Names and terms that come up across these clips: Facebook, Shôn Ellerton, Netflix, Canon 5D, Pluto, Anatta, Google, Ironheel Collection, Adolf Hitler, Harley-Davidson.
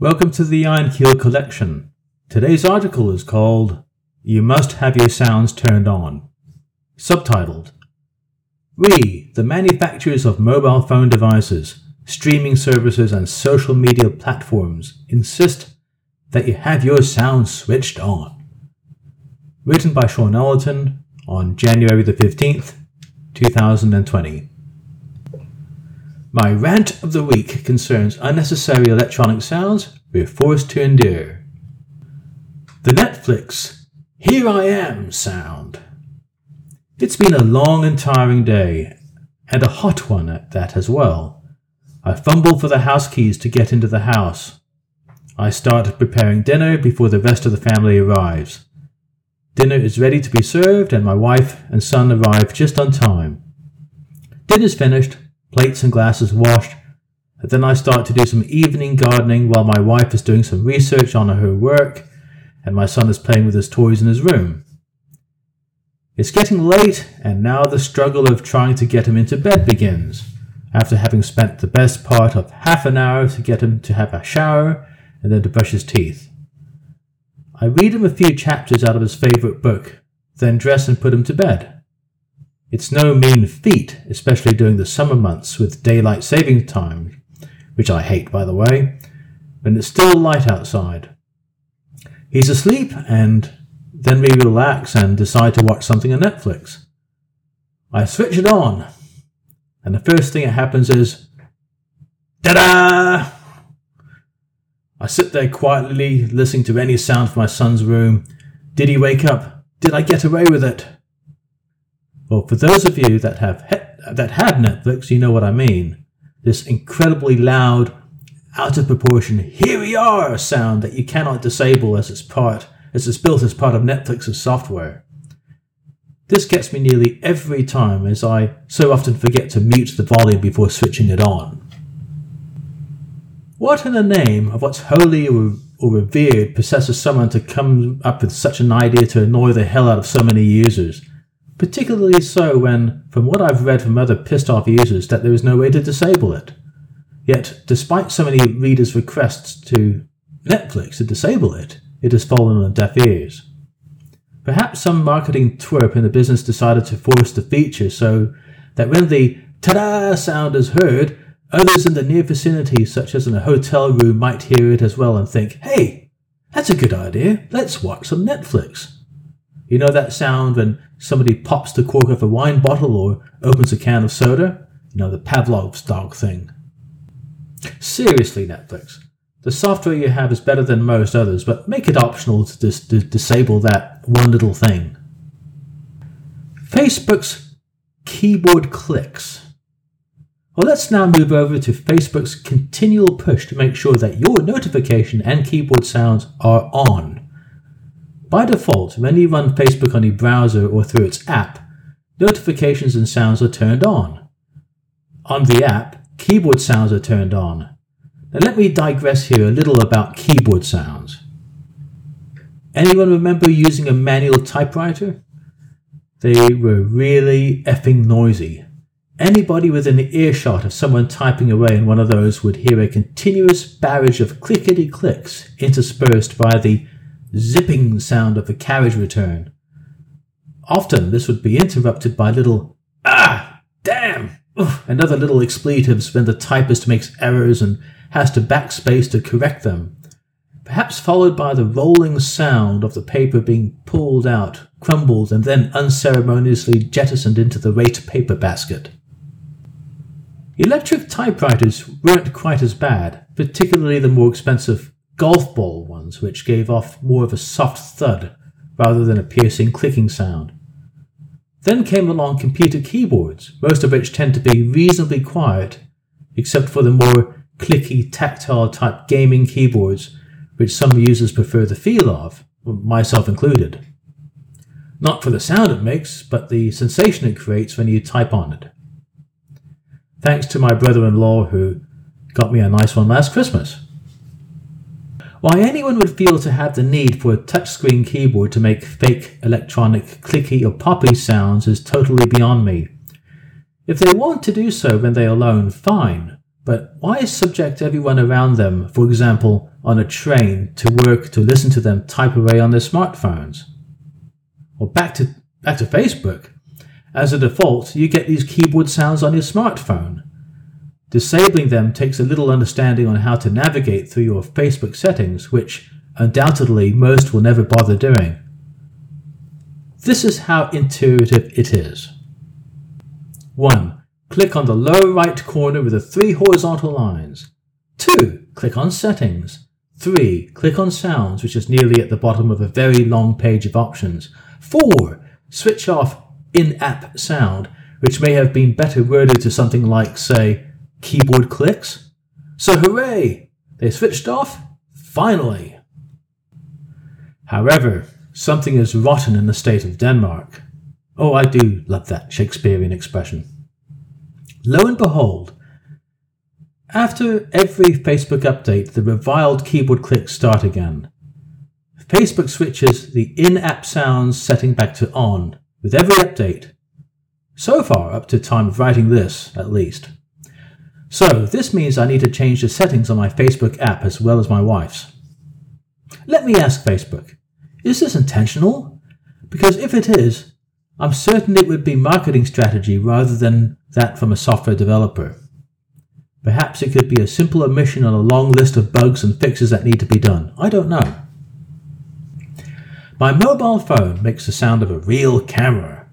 Welcome to the Ironheel Collection. Today's article is called, You Must Have Your Sounds Turned On. Subtitled, We, the manufacturers of mobile phone devices, streaming services and social media platforms, insist that you have your sound switched on. Written by Shôn Ellerton on January the 15th, 2020. My rant of the week concerns unnecessary electronic sounds we're forced to endure. The Netflix "Here I Am" sound. It's been a long and tiring day, and a hot one at that as well. I fumble for the house keys to get into the house. I start preparing dinner before the rest of the family arrives. Dinner is ready to be served, and my wife and son arrive just on time. Dinner's finished. Plates and glasses washed, and then I start to do some evening gardening while my wife is doing some research on her work and my son is playing with his toys in his room. It's getting late, and now the struggle of trying to get him into bed begins, after having spent the best part of half an hour to get him to have a shower and then to brush his teeth. I read him a few chapters out of his favourite book, then dress and put him to bed. It's no mean feat, especially during the summer months with daylight saving time, which I hate, by the way, when it's still light outside. He's asleep, and then we relax and decide to watch something on Netflix. I switch it on, and the first thing that happens is, ta-da! I sit there quietly, listening to any sound from my son's room. Did he wake up? Did I get away with it? Well, for those of you that have Netflix, you know what I mean. This incredibly loud, out of proportion, "Here we are" sound that you cannot disable as it's built as part of Netflix's software. This gets me nearly every time, as I so often forget to mute the volume before switching it on. What in the name of what's holy or revered possesses someone to come up with such an idea to annoy the hell out of so many users? Particularly so when, from what I've read from other pissed-off users, that there is no way to disable it. Yet, despite so many readers' requests to Netflix to disable it, it has fallen on deaf ears. Perhaps some marketing twerp in the business decided to force the feature so that when the ta-da sound is heard, others in the near vicinity, such as in a hotel room, might hear it as well and think, "Hey, that's a good idea, let's watch some Netflix." You know that sound when somebody pops the cork off a wine bottle or opens a can of soda? You know, the Pavlov's dog thing. Seriously, Netflix. The software you have is better than most others, but make it optional to disable that one little thing. Facebook's keyboard clicks. Well, let's now move over to Facebook's continual push to make sure that your notification and keyboard sounds are on. By default, when you run Facebook on your browser or through its app, notifications and sounds are turned on. On the app, keyboard sounds are turned on. Now let me digress here a little about keyboard sounds. Anyone remember using a manual typewriter? They were really effing noisy. Anybody within earshot of someone typing away in one of those would hear a continuous barrage of clickety-clicks interspersed by the zipping sound of a carriage return. Often this would be interrupted by little "ah, damn," and other little expletives when the typist makes errors and has to backspace to correct them, perhaps followed by the rolling sound of the paper being pulled out, crumbled, and then unceremoniously jettisoned into the waste paper basket. Electric typewriters weren't quite as bad, particularly the more expensive golf ball ones, which gave off more of a soft thud rather than a piercing clicking sound. Then came along computer keyboards, most of which tend to be reasonably quiet, except for the more clicky, tactile type gaming keyboards, which some users prefer the feel of, myself included. Not for the sound it makes, but the sensation it creates when you type on it. Thanks to my brother-in-law, who got me a nice one last Christmas. Why anyone would feel to have the need for a touchscreen keyboard to make fake electronic clicky or poppy sounds is totally beyond me. If they want to do so when they're alone, fine, But why subject everyone around them, for example, on a train, to work, to listen to them type away on their smartphones? Or back to Facebook. As a default, you get these keyboard sounds on your smartphone. Disabling them takes a little understanding on how to navigate through your Facebook settings, which undoubtedly most will never bother doing. This is how intuitive it is. 1. Click on the lower right corner with the 3 horizontal lines. 2. Click on Settings. 3. Click on Sounds, which is nearly at the bottom of a very long page of options. 4. Switch off in-app sound, which may have been better worded to something like, say, keyboard clicks. So hooray! They switched off? Finally! However, something is rotten in the state of Denmark. Oh, I do love that Shakespearean expression. Lo and behold, after every Facebook update, the reviled keyboard clicks start again. Facebook switches the in-app sounds setting back to on with every update. So far, up to time of writing this, at least. So, this means I need to change the settings on my Facebook app as well as my wife's. Let me ask Facebook, is this intentional? Because if it is, I'm certain it would be marketing strategy rather than that from a software developer. Perhaps it could be a simple omission on a long list of bugs and fixes that need to be done. I don't know. My mobile phone makes the sound of a real camera.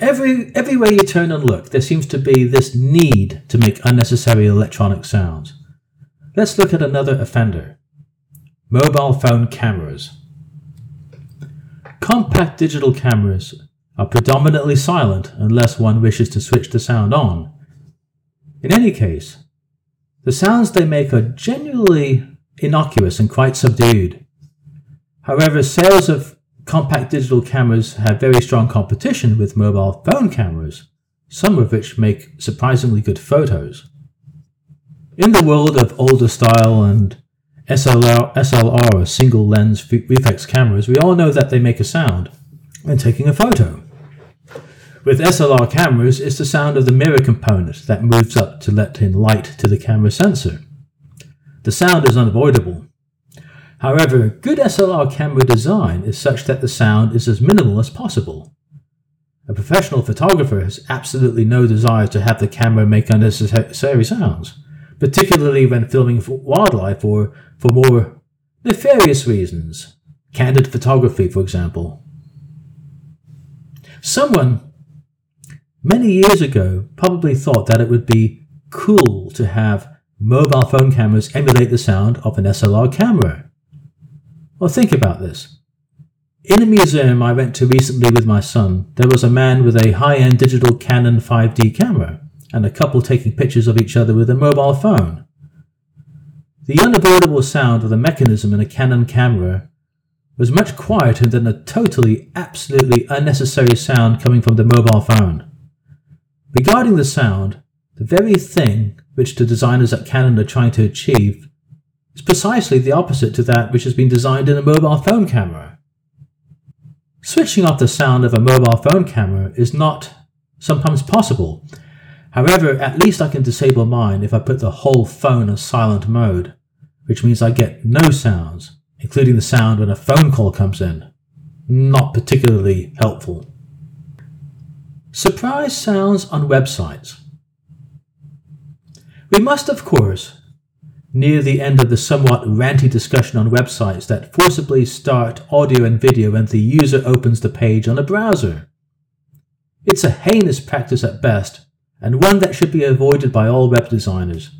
Everywhere you turn and look, there seems to be this need to make unnecessary electronic sounds. Let's look at another offender. Mobile phone cameras. Compact digital cameras are predominantly silent unless one wishes to switch the sound on. In any case, the sounds they make are generally innocuous and quite subdued. However, sales of compact digital cameras have very strong competition with mobile phone cameras, some of which make surprisingly good photos. In the world of older style and SLR or single lens reflex cameras, we all know that they make a sound when taking a photo. With SLR cameras, it's the sound of the mirror component that moves up to let in light to the camera sensor. The sound is unavoidable. However, good SLR camera design is such that the sound is as minimal as possible. A professional photographer has absolutely no desire to have the camera make unnecessary sounds, particularly when filming for wildlife or for more nefarious reasons, candid photography, for example. Someone many years ago probably thought that it would be cool to have mobile phone cameras emulate the sound of an SLR camera. Well, think about this. In a museum I went to recently with my son, there was a man with a high-end digital Canon 5D camera, and a couple taking pictures of each other with a mobile phone. The unavoidable sound of the mechanism in a Canon camera was much quieter than the totally, absolutely unnecessary sound coming from the mobile phone. Regarding the sound, the very thing which the designers at Canon are trying to achieve is precisely the opposite to that which has been designed in a mobile phone camera. Switching off the sound of a mobile phone camera is not sometimes possible. However, at least I can disable mine if I put the whole phone in silent mode, which means I get no sounds, including the sound when a phone call comes in. Not particularly helpful. Surprise sounds on websites. We must, of course, near the end of the somewhat ranty discussion on websites that forcibly start audio and video when the user opens the page on a browser. It's a heinous practice at best, and one that should be avoided by all web designers.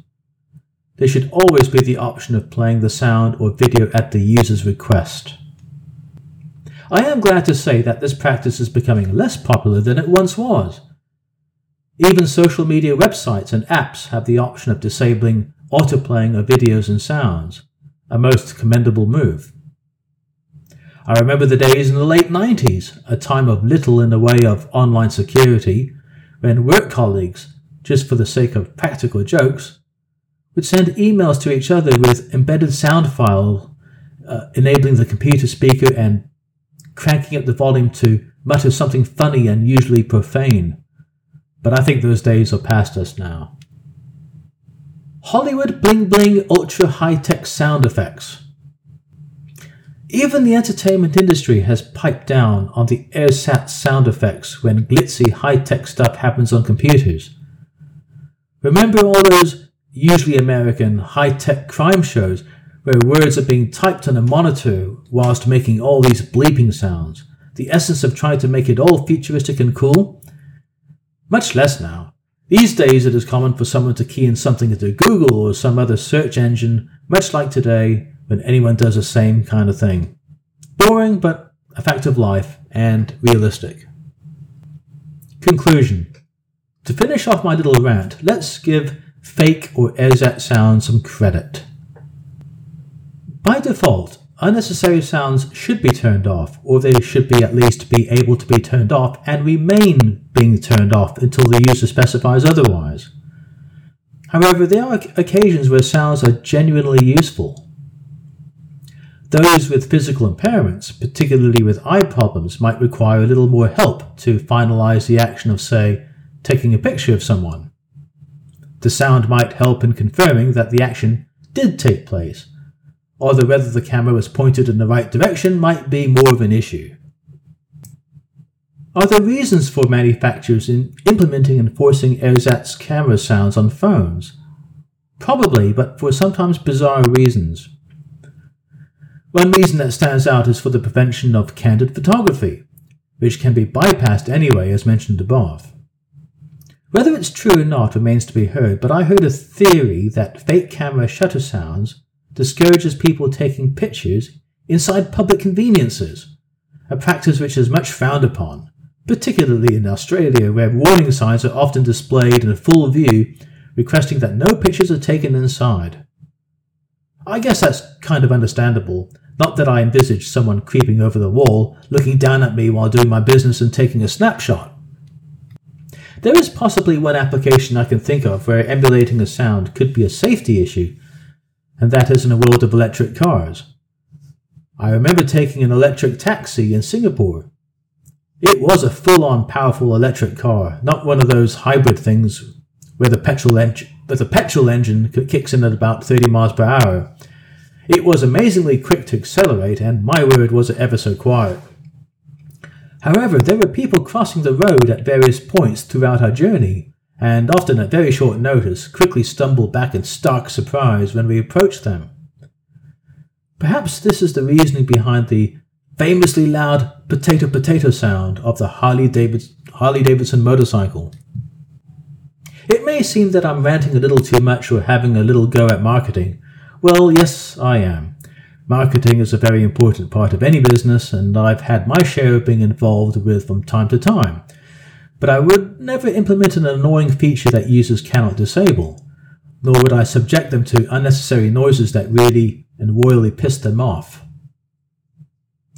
There should always be the option of playing the sound or video at the user's request. I am glad to say that this practice is becoming less popular than it once was. Even social media websites and apps have the option of disabling autoplaying of videos and sounds, a most commendable move. I remember the days in the late 90s, a time of little in the way of online security, when work colleagues, just for the sake of practical jokes, would send emails to each other with embedded sound files, enabling the computer speaker and cranking up the volume to mutter something funny and usually profane. But I think those days are past us now. Hollywood bling bling ultra high-tech sound effects. Even the entertainment industry has piped down on the ersatz sound effects when glitzy high-tech stuff happens on computers. Remember all those, usually American, high-tech crime shows where words are being typed on a monitor whilst making all these bleeping sounds, the essence of trying to make it all futuristic and cool? Much less now. These days it is common for someone to key in something into Google or some other search engine, much like today, when anyone does the same kind of thing. Boring, but a fact of life and realistic. Conclusion. To finish off my little rant, let's give fake or ersatz sounds some credit. By default, unnecessary sounds should be turned off, or they should be at least be able to be turned off and remain being turned off until the user specifies otherwise. However, there are occasions where sounds are genuinely useful. Those with physical impairments, particularly with eye problems, might require a little more help to finalize the action of, say, taking a picture of someone. The sound might help in confirming that the action did take place, although whether the camera was pointed in the right direction might be more of an issue. Are there reasons for manufacturers in implementing and forcing ersatz camera sounds on phones? Probably, but for sometimes bizarre reasons. One reason that stands out is for the prevention of candid photography, which can be bypassed anyway, as mentioned above. Whether it's true or not remains to be heard, but I heard a theory that fake camera shutter sounds discourages people taking pictures inside public conveniences, a practice which is much frowned upon, particularly in Australia, where warning signs are often displayed in full view requesting that no pictures are taken inside. I guess that's kind of understandable, not that I envisage someone creeping over the wall, looking down at me while doing my business and taking a snapshot. There is possibly one application I can think of where emulating a sound could be a safety issue, and that is in the world of electric cars. I remember taking an electric taxi in Singapore. It was a full-on powerful electric car, not one of those hybrid things where the petrol engine kicks in at about 30 miles per hour. It was amazingly quick to accelerate, and my word, was it ever so quiet. However, there were people crossing the road at various points throughout our journey, and often at very short notice, quickly stumble back in stark surprise when we approach them. Perhaps this is the reasoning behind the famously loud potato-potato sound of the Harley-Davidson motorcycle. It may seem that I'm ranting a little too much or having a little go at marketing. Well, yes, I am. Marketing is a very important part of any business, and I've had my share of being involved with from time to time. But I would never implement an annoying feature that users cannot disable, nor would I subject them to unnecessary noises that really and royally piss them off.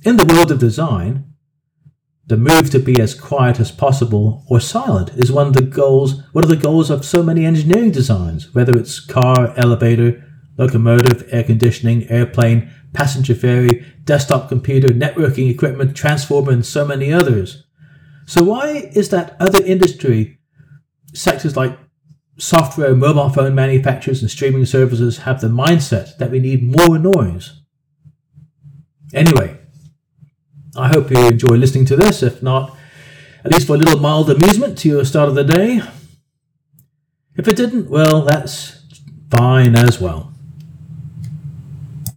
In the world of design, the move to be as quiet as possible or silent is one of the goals of so many engineering designs, whether it's car, elevator, locomotive, air conditioning, airplane, passenger ferry, desktop computer, networking equipment, transformer, and so many others. So why is that other industry, sectors like software, mobile phone manufacturers, and streaming services have the mindset that we need more noise? Anyway, I hope you enjoy listening to this, if not, at least for a little mild amusement to your start of the day. If it didn't, well, that's fine as well.